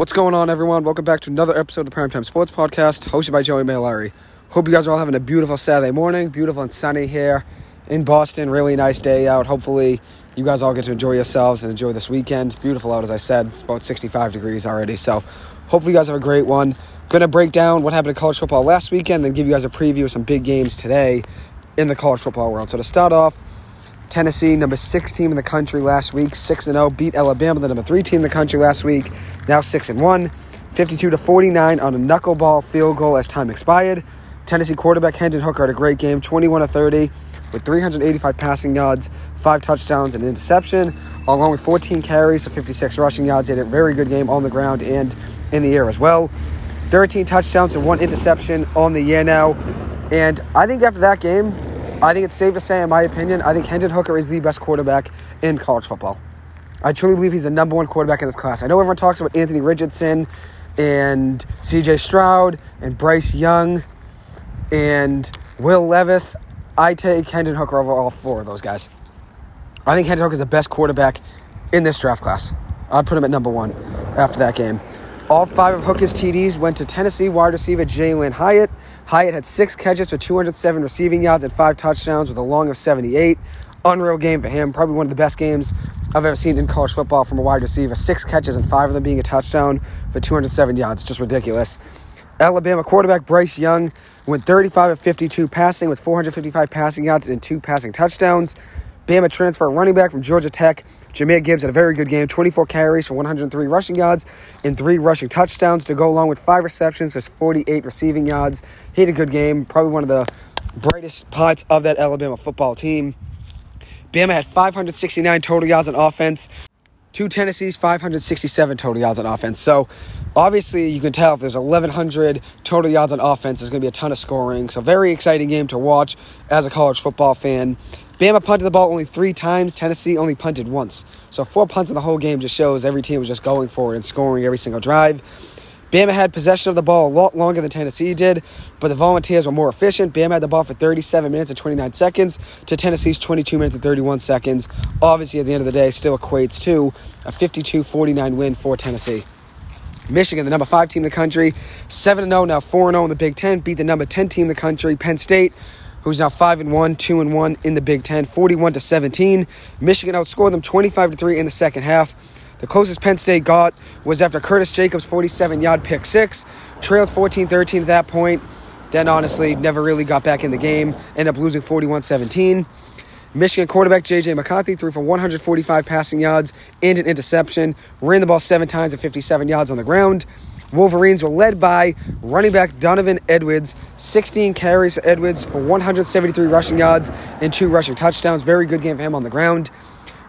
What's going on, everyone? Welcome back to another episode of the Primetime Sports Podcast, hosted by Joey Malari. Hope you guys are all having a beautiful Saturday morning, beautiful and sunny here in Boston. Really nice day out. Hopefully, you guys all get to enjoy yourselves and enjoy this weekend. It's beautiful out, as I said. It's about 65 degrees already, so hopefully you guys have a great one. Going to break down what happened to college football last weekend, then give you guys a preview of some big games today in the college football world. So to start off, Tennessee, number 6 team in the country last week, 6-0, beat Alabama, the number 3 team in the country last week, now 6-1, 52-49 on a knuckleball field goal as time expired. Tennessee quarterback Hendon Hooker had a great game, 21-30, with 385 passing yards, 5 touchdowns and an interception, along with 14 carries for 56 rushing yards. He had a very good game on the ground and in the air as well. 13 touchdowns and 1 interception on the year now. And I think after that game, I think it's safe to say, in my opinion, I think Hendon Hooker is the best quarterback in college football. I truly believe he's the number one quarterback in this class. I know everyone talks about Anthony Richardson and C.J. Stroud and Bryce Young and Will Levis. I take Hendon Hooker over all 4 of those guys. I think Hendon Hooker is the best quarterback in this draft class. I'd put him at number 1 after that game. All 5 of Hooker's TDs went to Tennessee wide receiver Jalen Hyatt. Hyatt had 6 catches for 207 receiving yards and 5 touchdowns with a long of 78. Unreal game for him. Probably one of the best games I've ever seen in college football from a wide receiver. 6 catches and 5 of them being a touchdown for 207 yards. Just ridiculous. Alabama quarterback Bryce Young went 35 of 52 passing with 455 passing yards and 2 passing touchdowns. Bama transfer running back from Georgia Tech, Jahmyr Gibbs, had a very good game, 24 carries for 103 rushing yards and 3 rushing touchdowns to go along with 5 receptions, just 48 receiving yards. He had a good game, probably one of the brightest parts of that Alabama football team. Bama had 569 total yards on offense, to Tennessee's 567 total yards on offense. So obviously you can tell if there's 1,100 total yards on offense, there's going to be a ton of scoring. So very exciting game to watch as a college football fan. Bama punted the ball only 3 times. Tennessee only punted once. So 4 punts in the whole game just shows every team was just going for it and scoring every single drive. Bama had possession of the ball a lot longer than Tennessee did, but the Volunteers were more efficient. Bama had the ball for 37 minutes and 29 seconds to Tennessee's 22 minutes and 31 seconds. Obviously, at the end of the day, still equates to a 52-49 win for Tennessee. Michigan, the number 5 team in the country, 7-0, now 4-0 in the Big Ten, beat the number 10 team in the country, Penn State, who's now 5-1, 2-1 in the Big Ten, 41-17. Michigan outscored them 25-3 in the second half. The closest Penn State got was after Curtis Jacobs' 47-yard pick six, trailed 14-13 at that point, then honestly never really got back in the game, ended up losing 41-17. Michigan quarterback J.J. McCarthy threw for 145 passing yards and an interception, ran the ball 7 times at 57 yards on the ground. Wolverines were led by running back Donovan Edwards, 16 carries for Edwards for 173 rushing yards and 2 rushing touchdowns. Very good game for him on the ground.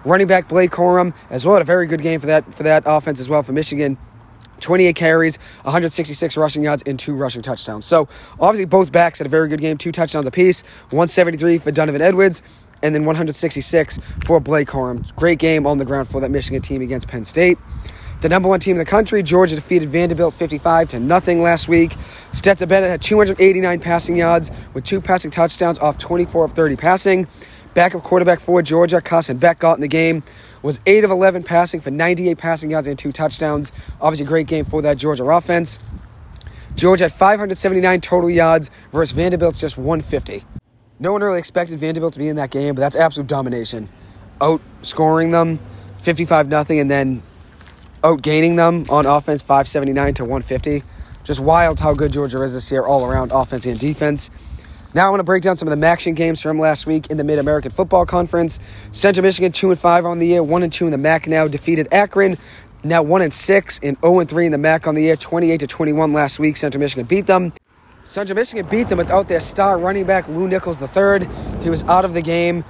Running back Blake Corum as well had a very good game for that offense as well for Michigan. 28 carries, 166 rushing yards, and 2 rushing touchdowns. So obviously both backs had a very good game, 2 touchdowns apiece, 173 for Donovan Edwards and then 166 for Blake Corum. Great game on the ground for that Michigan team against Penn State. The number 1 team in the country, Georgia, defeated Vanderbilt 55-0 last week. Stetson Bennett had 289 passing yards with 2 passing touchdowns off 24 of 30 passing. Backup quarterback for Georgia, Carson Beck, got in the game, was 8 of 11 passing for 98 passing yards and 2 touchdowns. Obviously, great game for that Georgia offense. Georgia had 579 total yards versus Vanderbilt's just 150. No one really expected Vanderbilt to be in that game, but that's absolute domination. Outscoring them 55-0 and then outgaining them on offense 579 to 150. Just wild how good Georgia is this year all around, offense and defense. Now I want to break down some of the MACtion games from last week in the Mid-American Football Conference. Central Michigan 2-5 on the year, 1-2 in the MAC now, defeated Akron, now 1-6 and 0-3 in the MAC on the year, 28-21 last week. Central Michigan beat them. Central Michigan beat them without their star running back Lew Nichols III. He was out of the game.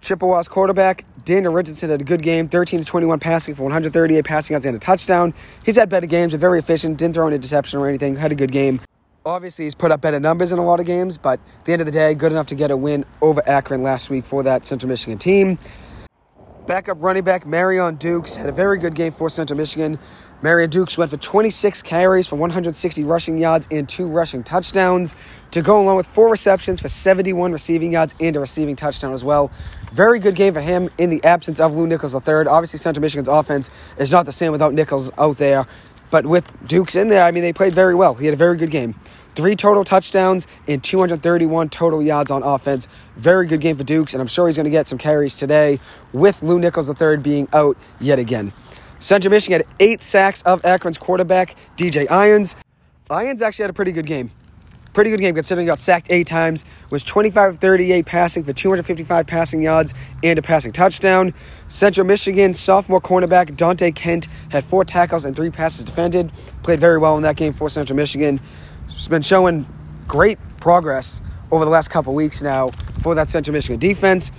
Chippewa's quarterback Daniel Richardson had a good game, 13-21 passing for 138 passing yards and a touchdown. He's had better games, but very efficient, didn't throw an interception or anything, had a good game. Obviously, he's put up better numbers in a lot of games, but at the end of the day, good enough to get a win over Akron last week for that Central Michigan team. Backup running back Marion Dukes had a very good game for Central Michigan. Marion Dukes went for 26 carries for 160 rushing yards and 2 rushing touchdowns to go along with 4 receptions for 71 receiving yards and a receiving touchdown as well. Very good game for him in the absence of Lew Nichols III. Obviously, Central Michigan's offense is not the same without Nichols out there. But with Dukes in there, I mean, they played very well. He had a very good game. 3 total touchdowns and 231 total yards on offense. Very good game for Dukes, and I'm sure he's going to get some carries today with Lew Nichols III being out yet again. Central Michigan had 8 sacks of Akron's quarterback, DJ Irons. Irons actually had a pretty good game. Pretty good game considering he got sacked 8 times, was 25 of 38 passing for 255 passing yards and a passing touchdown. Central Michigan sophomore cornerback Dante Kent had 4 tackles and 3 passes defended. Played very well in that game for Central Michigan. It's been showing great progress over the last couple weeks now for that Central Michigan defense.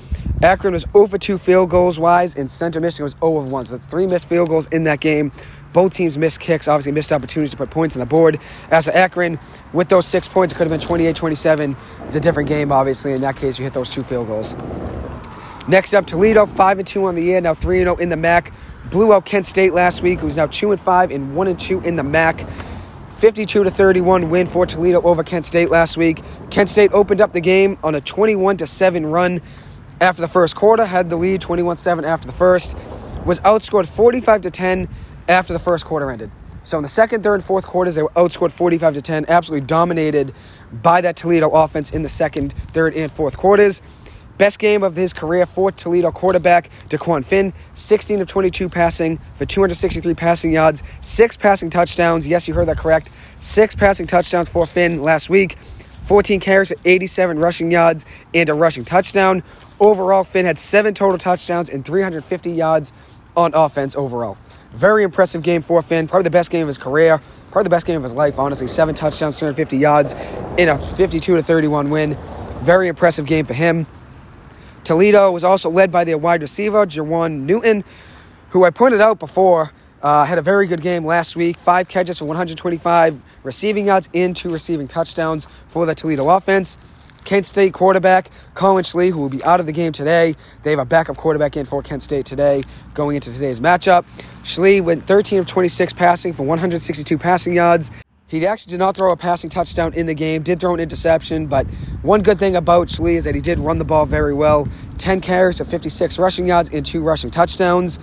Akron was 0 for 2 field goals wise, and Central Michigan was 0 of 1. So that's 3 missed field goals in that game. Both teams missed kicks, obviously missed opportunities to put points on the board. As for Akron, with those 6 points, it could have been 28-27. It's a different game, obviously. In that case, you hit those 2 field goals. Next up, Toledo, 5-2 on the year, now 3-0 in the MAC. Blew out Kent State last week, who's now 2-5 and 1-2 in the MAC. 52-31 win for Toledo over Kent State last week. Kent State opened up the game on a 21-7 run after the first quarter, had the lead 21-7 after the first, was outscored 45-10. After the first quarter ended. So in the second, third, fourth quarters, they were outscored 45-10, absolutely dominated by that Toledo offense in the second, third, and fourth quarters. Best game of his career for Toledo quarterback Dequan Finn, 16 of 22 passing for 263 passing yards, 6 passing touchdowns. Yes, you heard that correct. 6 passing touchdowns for Finn last week, 14 carries for 87 rushing yards and a rushing touchdown. Overall, Finn had 7 total touchdowns and 350 yards on offense overall. Very impressive game for Finn. Probably the best game of his career. Probably the best game of his life, honestly. 7 touchdowns, 350 yards in a 52-31 win. Very impressive game for him. Toledo was also led by their wide receiver, Jawan Newton, who I pointed out before, had a very good game last week. 5 catches for 125 receiving yards and 2 receiving touchdowns for the Toledo offense. Kent State quarterback Collin Schlee, who will be out of the game today. They have a backup quarterback in for Kent State today going into today's matchup. Schlee went 13 of 26 passing for 162 passing yards. He actually did not throw a passing touchdown in the game, did throw an interception, but one good thing about Schlee is that he did run the ball very well. 10 carries for 56 rushing yards and 2 rushing touchdowns.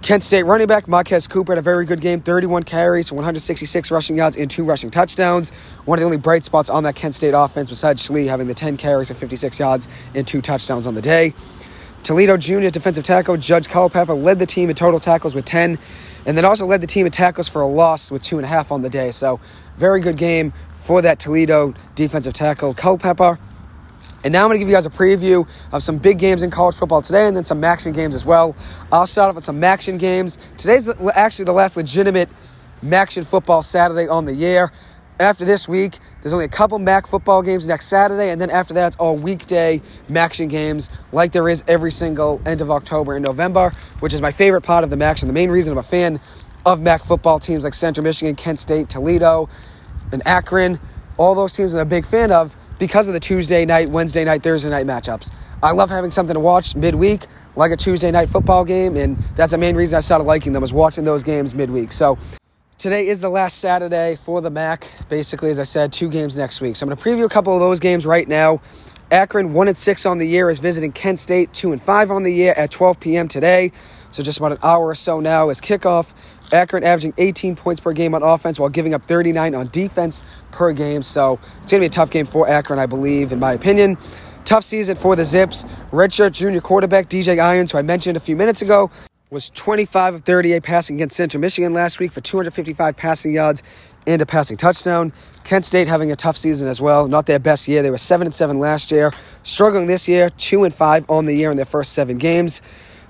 Kent State running back Marquez Cooper had a very good game, 31 carries, 166 rushing yards, and 2 rushing touchdowns. One of the only bright spots on that Kent State offense besides Schlee having the 10 carries of 56 yards and 2 touchdowns on the day. Toledo Junior defensive tackle Judge Culpepper led the team in total tackles with 10, and then also led the team in tackles for a loss with 2.5 on the day. So very good game for that Toledo defensive tackle Culpepper. And now I'm going to give you guys a preview of some big games in college football today and then some action games as well. I'll start off with some action games. Today's actually the last legitimate action football Saturday on the year. After this week, there's only a couple MAC football games next Saturday, and then after that, it's all weekday action games like there is every single end of October and November, which is my favorite part of the action. The main reason I'm a fan of MAC football teams like Central Michigan, Kent State, Toledo, and Akron, all those teams I'm a big fan of, because of the Tuesday night, Wednesday night, Thursday night matchups. I love having something to watch midweek, like a Tuesday night football game, and that's the main reason I started liking them, was watching those games midweek. So today is the last Saturday for the MAC. Basically, as I said, 2 games next week. So I'm going to preview a couple of those games right now. Akron, 1-6 on the year, is visiting Kent State, 2-5 on the year at 12 p.m. today. So just about an hour or so now is kickoff. Akron averaging 18 points per game on offense while giving up 39 on defense per game. So it's going to be a tough game for Akron, I believe, in my opinion. Tough season for the Zips. Redshirt junior quarterback DJ Irons, who I mentioned a few minutes ago, was 25 of 38 passing against Central Michigan last week for 255 passing yards and a passing touchdown. Kent State having a tough season as well. Not their best year. They were 7-7 last year. Struggling this year, 2-5 on the year in their first 7 games.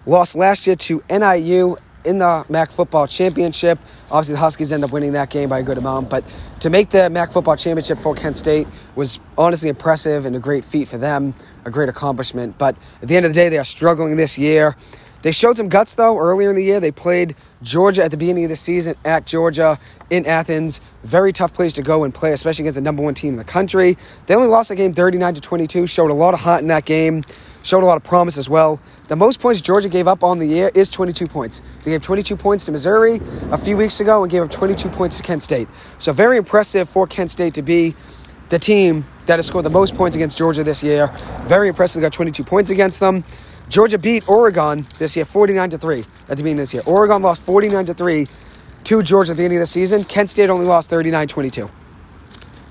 Lost last year to NIU in the MAC Football Championship. Obviously, the Huskies end up winning that game by a good amount, but to make the MAC Football Championship for Kent State was honestly impressive and a great feat for them, a great accomplishment. But at the end of the day, they are struggling this year. They showed some guts, though, earlier in the year. They played Georgia at the beginning of the season at Georgia in Athens. Very tough place to go and play, especially against the number 1 team in the country. They only lost the game 39-22, showed a lot of heart in that game, showed a lot of promise as well. The most points Georgia gave up on the year is 22 points. They gave 22 points to Missouri a few weeks ago and gave up 22 points to Kent State. So very impressive for Kent State to be the team that has scored the most points against Georgia this year. Very impressive. They got 22 points against them. Georgia beat Oregon this year 49-3 at the beginning of this year. Oregon lost 49-3 to Georgia at the end of the season, Kent State only lost 39-22.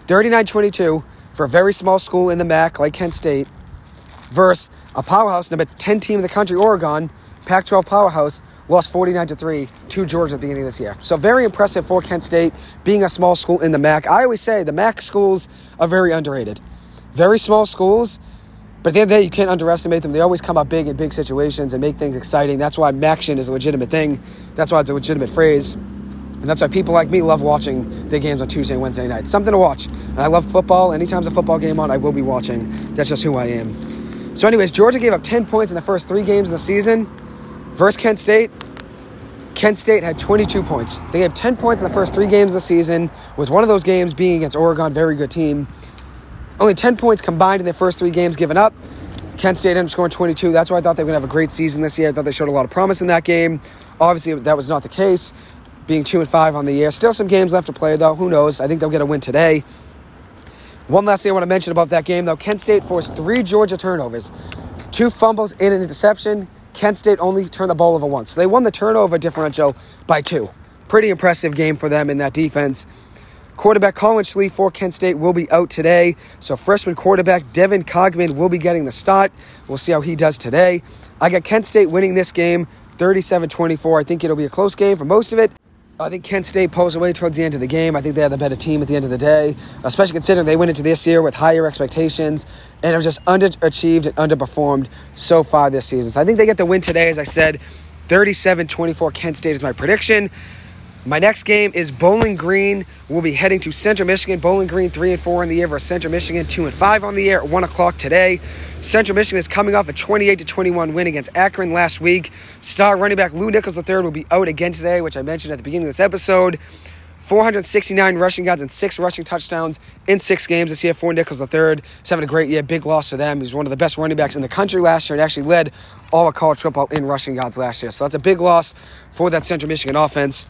39-22 for a very small school in the MAC like Kent State versus a powerhouse, number 10 team in the country, Oregon, Pac-12 powerhouse, lost 49-3 to Georgia at the beginning of this year. So very impressive for Kent State being a small school in the MAC. I always say the MAC schools are very underrated. Very small schools, but at the end of the day, you can't underestimate them. They always come up big in big situations and make things exciting. That's why MACtion is a legitimate thing. That's why it's a legitimate phrase. And that's why people like me love watching the games on Tuesday, Wednesday nights. Something to watch. And I love football. Anytime there's a football game on, I will be watching. That's just who I am. So anyways, Georgia gave up 10 points in the first three games of the season versus Kent State. Kent State had 22 points. They gave 10 points in the first three games of the season, with one of those games being against Oregon, very good team. Only 10 points combined in their first three games given up. Kent State ended up scoring 22. That's why I thought they were going to have a great season this year. I thought they showed a lot of promise in that game. Obviously, that was not the case, being 2-5 on the year. Still some games left to play, though. Who knows? I think they'll get a win today. One last thing I want to mention about that game, though. Kent State forced three Georgia turnovers, two fumbles and an interception. Kent State only turned the ball over once. So they won the turnover differential by two. Pretty impressive game for them in that defense. Quarterback Collin Schlee for Kent State will be out today. So freshman quarterback Devin Cogman will be getting the start. We'll see how he does today. I got Kent State winning this game 37-24. I think it'll be a close game for most of it. I think Kent State pulls away towards the end of the game. I think they had the better team at the end of the day, especially considering they went into this year with higher expectations and have just underachieved and underperformed so far this season. So I think they get the win today, as I said. 37-24 Kent State is my prediction. My next game is Bowling Green. We'll be heading to Central Michigan. Bowling Green 3-4 on the year versus Central Michigan 2-5 on the year at 1 o'clock today. Central Michigan is coming off a 28-21 win against Akron last week. Star running back Lew Nichols III will be out again today, which I mentioned at the beginning of this episode. 469 rushing yards and 6 rushing touchdowns in 6 games this year for Nichols III. He's having a great year. Big loss for them. He was one of the best running backs in the country last year and actually led all of college football in rushing yards last year. So that's a big loss for that Central Michigan offense.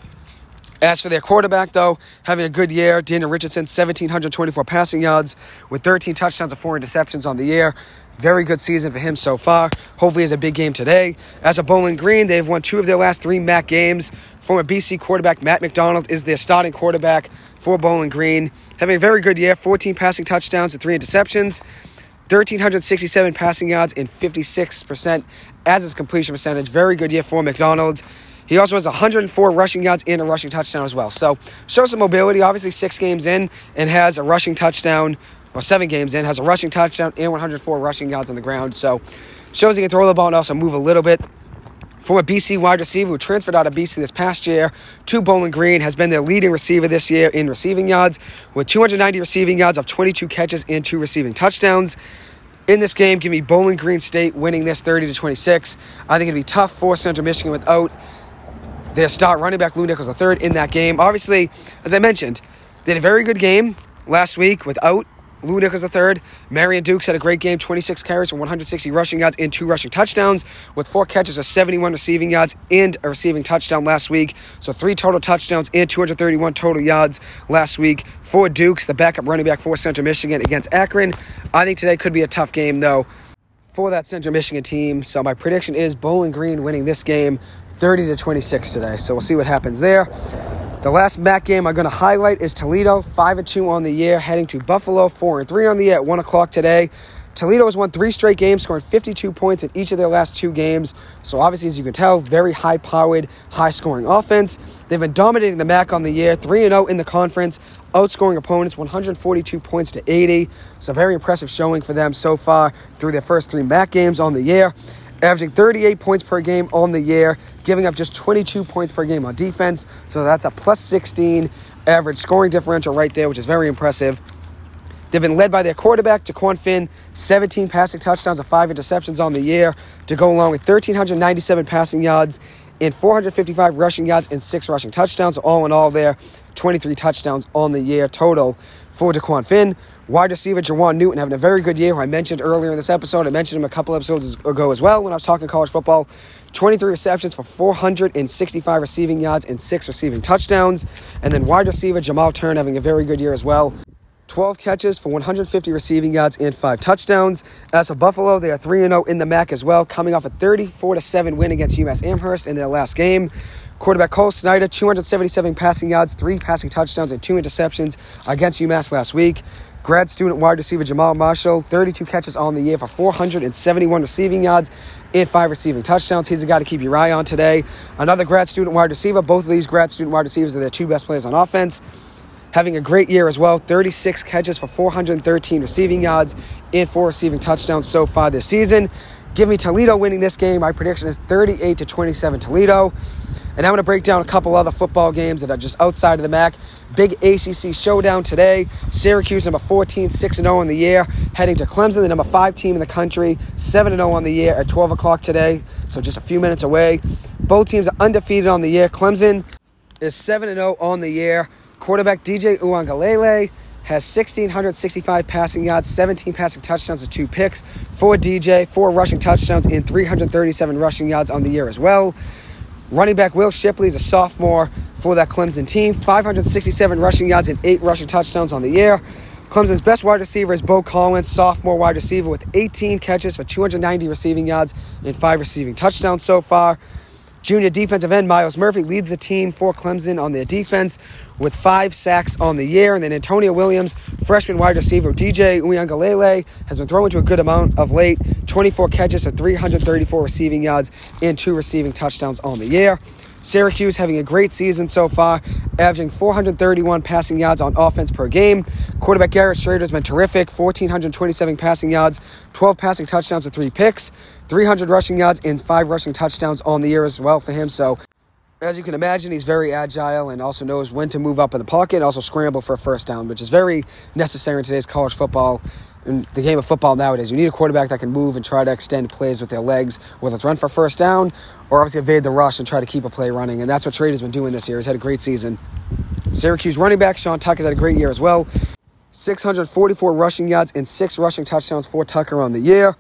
As for their quarterback, though, having a good year, Daniel Richardson, 1,724 passing yards with 13 touchdowns and 4 interceptions on the year. Very good season for him so far. Hopefully, it's a big game today. As for Bowling Green, they've won 2 of their last 3 MAC games. Former BC quarterback Matt McDonald is their starting quarterback for Bowling Green. Having a very good year, 14 passing touchdowns and 3 interceptions, 1,367 passing yards and 56% as his completion percentage. Very good year for McDonald. He also has 104 rushing yards and a rushing touchdown as well. So, shows some mobility. Obviously, 6 games in and has a rushing touchdown. Well, 7 games in, has a rushing touchdown and 104 rushing yards on the ground. So, shows he can throw the ball and also move a little bit. Former BC wide receiver who transferred out of BC this past year to Bowling Green has been their leading receiver this year in receiving yards with 290 receiving yards of 22 catches and 2 receiving touchdowns. In this game, give me Bowling Green State winning this 30-26. I think it'd be tough for Central Michigan without their star running back, Lew Nichols III, in that game. Obviously, as I mentioned, they had a very good game last week without Lew Nichols III. Marion Dukes had a great game, 26 carries for 160 rushing yards and 2 rushing touchdowns, with 4 catches for 71 receiving yards and a receiving touchdown last week. So 3 total touchdowns and 231 total yards last week for Dukes, the backup running back for Central Michigan against Akron. I think today could be a tough game, though, for that Central Michigan team. So my prediction is Bowling Green winning this game 30-26 today. So we'll see what happens there. The last MAC game I'm going to highlight is Toledo, 5-2 on the year, heading to Buffalo, 4-3 on the year at 1 o'clock today. Toledo has won 3 straight games, scoring 52 points in each of their last 2 games. So obviously, as you can tell, very high-powered, high-scoring offense. They've been dominating the MAC on the year, 3-0 in the conference, outscoring opponents 142 points to 80. So very impressive showing for them so far through their first 3 MAC games on the year. Averaging 38 points per game on the year, giving up just 22 points per game on defense. So that's a plus 16 average scoring differential right there, which is very impressive. They've been led by their quarterback, Dequan Finn, 17 passing touchdowns and 5 interceptions on the year to go along with 1,397 passing yards and 455 rushing yards and 6 rushing touchdowns. All in all there, 23 touchdowns on the year total for Dequan Finn. Wide receiver Jawan Newton having a very good year, who I mentioned earlier in this episode. I mentioned him a couple episodes ago as well when I was talking college football. 23 receptions for 465 receiving yards and 6 receiving touchdowns. And then wide receiver Jamal Turner having a very good year as well. 12 catches for 150 receiving yards and 5 touchdowns. As for Buffalo, they are 3-0 in the MAC as well, coming off a 34-7 win against UMass Amherst in their last game. Quarterback Cole Snyder, 277 passing yards, 3 passing touchdowns, and 2 interceptions against UMass last week. Grad student wide receiver Jamal Marshall, 32 catches on the year for 471 receiving yards and 5 receiving touchdowns. He's the guy to keep your eye on today. Another grad student wide receiver. Both of these grad student wide receivers are their 2 best players on offense. Having a great year as well, 36 catches for 413 receiving yards and 4 receiving touchdowns so far this season. Give me Toledo winning this game. My prediction is 38-27 Toledo. And I'm going to break down a couple other football games that are just outside of the MAC. Big ACC showdown today. Syracuse, number 14, 6-0 on the year, heading to Clemson, the number 5 team in the country, 7-0 on the year at 12 o'clock today, so just a few minutes away. Both teams are undefeated on the year. Clemson is 7-0 on the year. Quarterback DJ Uiagalelei has 1,665 passing yards, 17 passing touchdowns with 2 picks. For DJ, 4 rushing touchdowns and 337 rushing yards on the year as well. Running back Will Shipley is a sophomore for that Clemson team. 567 rushing yards and 8 rushing touchdowns on the year. Clemson's best wide receiver is Bo Collins, sophomore wide receiver with 18 catches for 290 receiving yards and 5 receiving touchdowns so far. Junior defensive end Myles Murphy leads the team for Clemson on their defense with 5 sacks on the year. And then Antonio Williams, freshman wide receiver DJ Uiagalelei, has been throwing to a good amount of late. 24 catches for 334 receiving yards and 2 receiving touchdowns on the year. Syracuse having a great season so far, averaging 431 passing yards on offense per game. Quarterback Garrett Schrader has been terrific, 1,427 passing yards, 12 passing touchdowns with 3 picks, 300 rushing yards, and 5 rushing touchdowns on the year as well for him. So, as you can imagine, he's very agile and also knows when to move up in the pocket and also scramble for a first down, which is very necessary in today's college football. In the game of football nowadays, you need a quarterback that can move and try to extend plays with their legs, whether it's run for first down or obviously evade the rush and try to keep a play running. And that's what Schrader's been doing this year. He's had a great season. Syracuse running back Sean Tucker's had a great year as well. 644 rushing yards and 6 rushing touchdowns for Tucker on the year.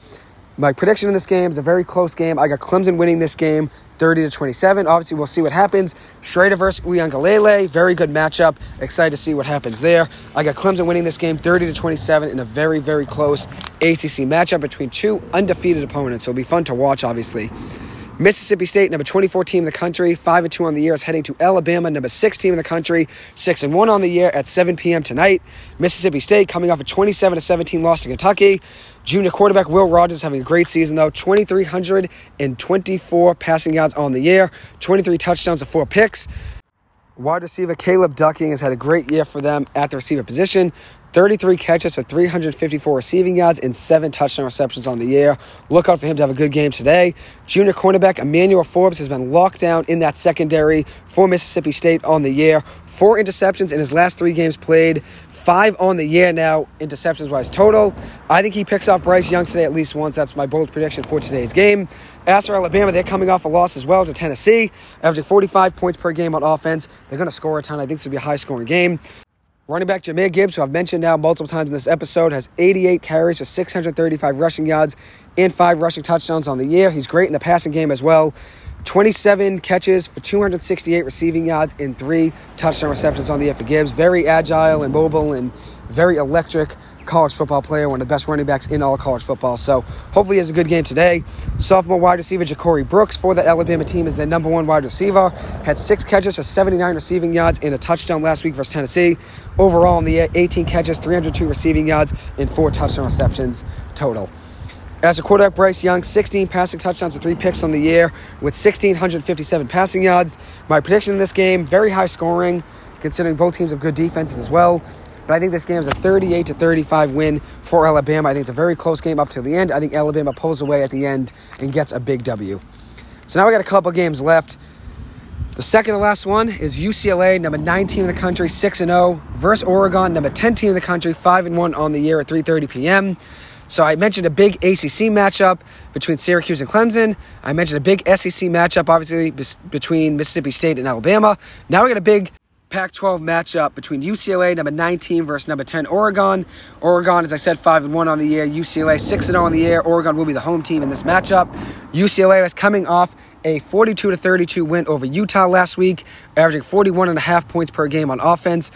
My prediction in this game is a very close game. I got Clemson winning this game 30-27. Obviously, we'll see what happens. Schrader versus Uiagalelei, very good matchup. Excited to see what happens there. I got Clemson winning this game 30-27 in a very, very close ACC matchup between 2 undefeated opponents. So it'll be fun to watch, obviously. Mississippi State, number 24 team in the country, 5-2 on the year, is heading to Alabama, number 6 team in the country, 6-1 on the year at 7 p.m. tonight. Mississippi State coming off a 27-17 loss to Kentucky. Junior quarterback Will Rogers having a great season, though. 2,324 passing yards on the year, 23 touchdowns and 4 picks. Wide receiver Caleb Ducking has had a great year for them at the receiver position. 33 catches for 354 receiving yards and 7 touchdown receptions on the year. Look out for him to have a good game today. Junior cornerback Emmanuel Forbes has been locked down in that secondary for Mississippi State on the year. 4 interceptions in his last 3 games played. 5 on the year now, interceptions-wise total. I think he picks off Bryce Young today at least once. That's my bold prediction for today's game. As for Alabama, they're coming off a loss as well to Tennessee, averaging 45 points per game on offense. They're going to score a ton. I think this will be a high-scoring game. Running back Jahmyr Gibbs, who I've mentioned now multiple times in this episode, has 88 carries for 635 rushing yards and 5 rushing touchdowns on the year. He's great in the passing game as well. 27 catches for 268 receiving yards and 3 touchdown receptions on the year for Gibbs. Very agile and mobile and very electric college football player, one of the best running backs in all college football. So hopefully he has a good game today. Sophomore wide receiver Ja'Cory Brooks for the Alabama team is their number 1 wide receiver. Had 6 catches for 79 receiving yards and a touchdown last week versus Tennessee. Overall in the year, 18 catches, 302 receiving yards, and 4 touchdown receptions total. As a quarterback, Bryce Young, 16 passing touchdowns with 3 picks on the year with 1,657 passing yards. My prediction in this game, very high scoring, considering both teams have good defenses as well. But I think this game is a 38-35 win for Alabama. I think it's a very close game up to the end. I think Alabama pulls away at the end and gets a big W. So now we got a couple games left. The second to last one is UCLA, number 9 team in the country, 6-0, versus Oregon, number 10 team in the country, 5-1 on the year at 3:30 p.m. So I mentioned a big ACC matchup between Syracuse and Clemson. I mentioned a big SEC matchup, obviously, between Mississippi State and Alabama. Now we got a big Pac-12 matchup between UCLA, number 19, versus number 10, Oregon. Oregon, as I said, 5-1 on the year. UCLA, 6-0 on the year. Oregon will be the home team in this matchup. UCLA is coming off a 42-32 win over Utah last week, averaging 41.5 points per game on offense.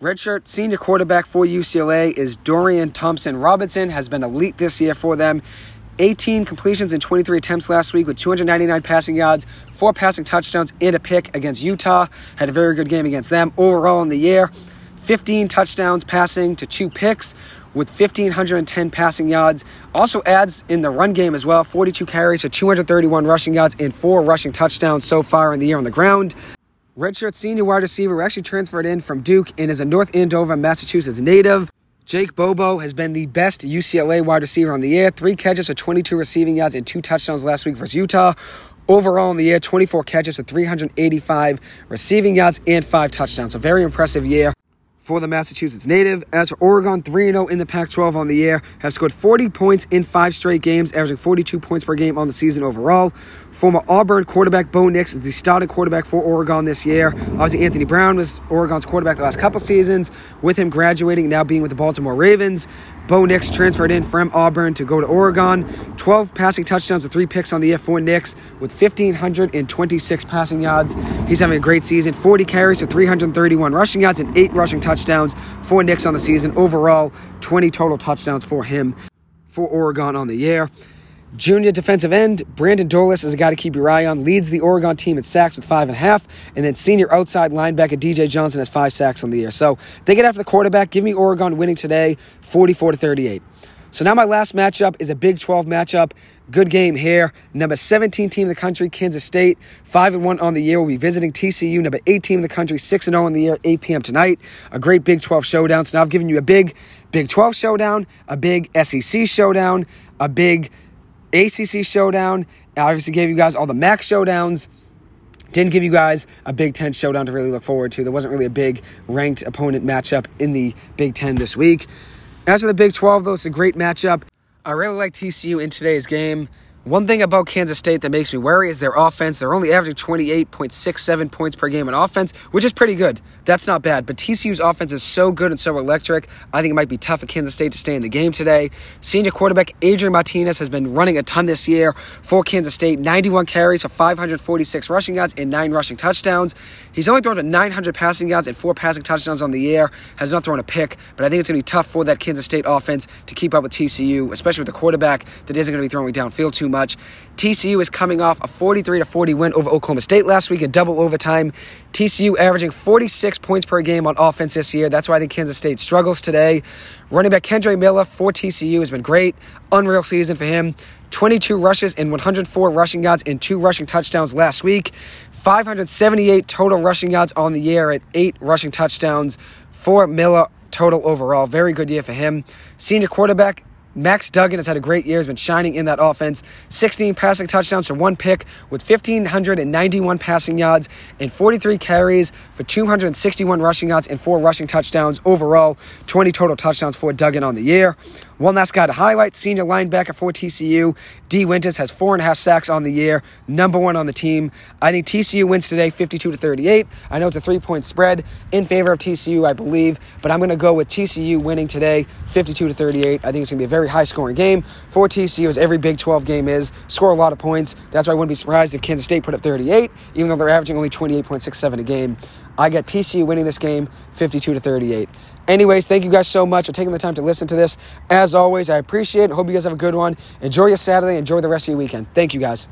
Redshirt senior quarterback for UCLA is Dorian Thompson-Robinson, has been elite this year for them. 18 completions in 23 attempts last week with 299 passing yards, 4 passing touchdowns, and a pick against Utah. Had a very good game against them overall in the year. 15 touchdowns passing to 2 picks with 1,510 passing yards. Also adds in the run game as well, 42 carries to 231 rushing yards and 4 rushing touchdowns so far in the year on the ground. Redshirt senior wide receiver who actually transferred in from Duke and is a North Andover, Massachusetts native. Jake Bobo has been the best UCLA wide receiver on the year. 3 catches for 22 receiving yards and 2 touchdowns last week versus Utah. Overall in the year, 24 catches for 385 receiving yards and 5 touchdowns. So very impressive year for the Massachusetts native. As for Oregon, 3-0 in the Pac-12 on the year, have scored 40 points in 5 straight games, averaging 42 points per game on the season overall. Former Auburn quarterback Bo Nix is the starting quarterback for Oregon this year. Obviously, Anthony Brown was Oregon's quarterback the last couple seasons, with him graduating and now being with the Baltimore Ravens. Bo Nix transferred in from Auburn to go to Oregon. 12 passing touchdowns with 3 picks on the year for Nix with 1,526 passing yards. He's having a great season. 40 carries for 331 rushing yards and 8 rushing touchdowns for Nix on the season. Overall, 20 total touchdowns for him for Oregon on the year. Junior defensive end Brandon Dolis is a guy to keep your eye on. Leads the Oregon team in sacks with 5.5. And then senior outside linebacker DJ Johnson has 5 sacks on the year. So they get after the quarterback. Give me Oregon winning today, 44-38. So now my last matchup is a Big 12 matchup. Good game here. Number 17 team in the country, Kansas State, 5-1 on the year. We'll be visiting TCU, number 8 team in the country, 6-0 on the year at 8 p.m. tonight. A great Big 12 showdown. So now I've given you a big Big 12 showdown, a big SEC showdown, a big ACC showdown. I obviously gave you guys all the MAC showdowns. Didn't give you guys a Big Ten showdown to really look forward to. There wasn't really a big ranked opponent matchup in the Big Ten this week. As for the Big 12, though, it's a great matchup. I really like TCU in today's game. One thing about Kansas State that makes me worry is their offense. They're only averaging 28.67 points per game in offense, which is pretty good. That's not bad. But TCU's offense is so good and so electric, I think it might be tough for Kansas State to stay in the game today. Senior quarterback Adrian Martinez has been running a ton this year for Kansas State. 91 carries for 546 rushing yards and 9 rushing touchdowns. He's only thrown to 900 passing yards and 4 passing touchdowns on the year. Has not thrown a pick, but I think it's going to be tough for that Kansas State offense to keep up with TCU, especially with the quarterback that isn't going to be throwing downfield too much. TCU is coming off a 43-40 win over Oklahoma State last week in double overtime. TCU averaging 46 points per game on offense this year. That's why I think Kansas State struggles today. Running back Kendre Miller for TCU has been great. Unreal season for him. 22 rushes and 104 rushing yards and 2 rushing touchdowns last week. 578 total rushing yards on the year at 8 rushing touchdowns for Miller total overall. Very good year for him. Senior quarterback Max Duggan has had a great year, has been shining in that offense. 16 passing touchdowns for 1 pick with 1,591 passing yards and 43 carries for 261 rushing yards and 4 rushing touchdowns. Overall, 20 total touchdowns for Duggan on the year. One last guy to highlight, senior linebacker for TCU, D. Winters has 4.5 sacks on the year, number 1 on the team. I think TCU wins today, 52-38. I know it's a 3-point spread in favor of TCU, I believe, but I'm going to go with TCU winning today, 52-38. I think it's going to be a very high-scoring game for TCU, as every Big 12 game is. Score a lot of points. That's why I wouldn't be surprised if Kansas State put up 38, even though they're averaging only 28.67 a game. I got TCU winning this game, 52-38. Anyways, thank you guys so much for taking the time to listen to this. As always, I appreciate it. Hope you guys have a good one. Enjoy your Saturday. Enjoy the rest of your weekend. Thank you guys.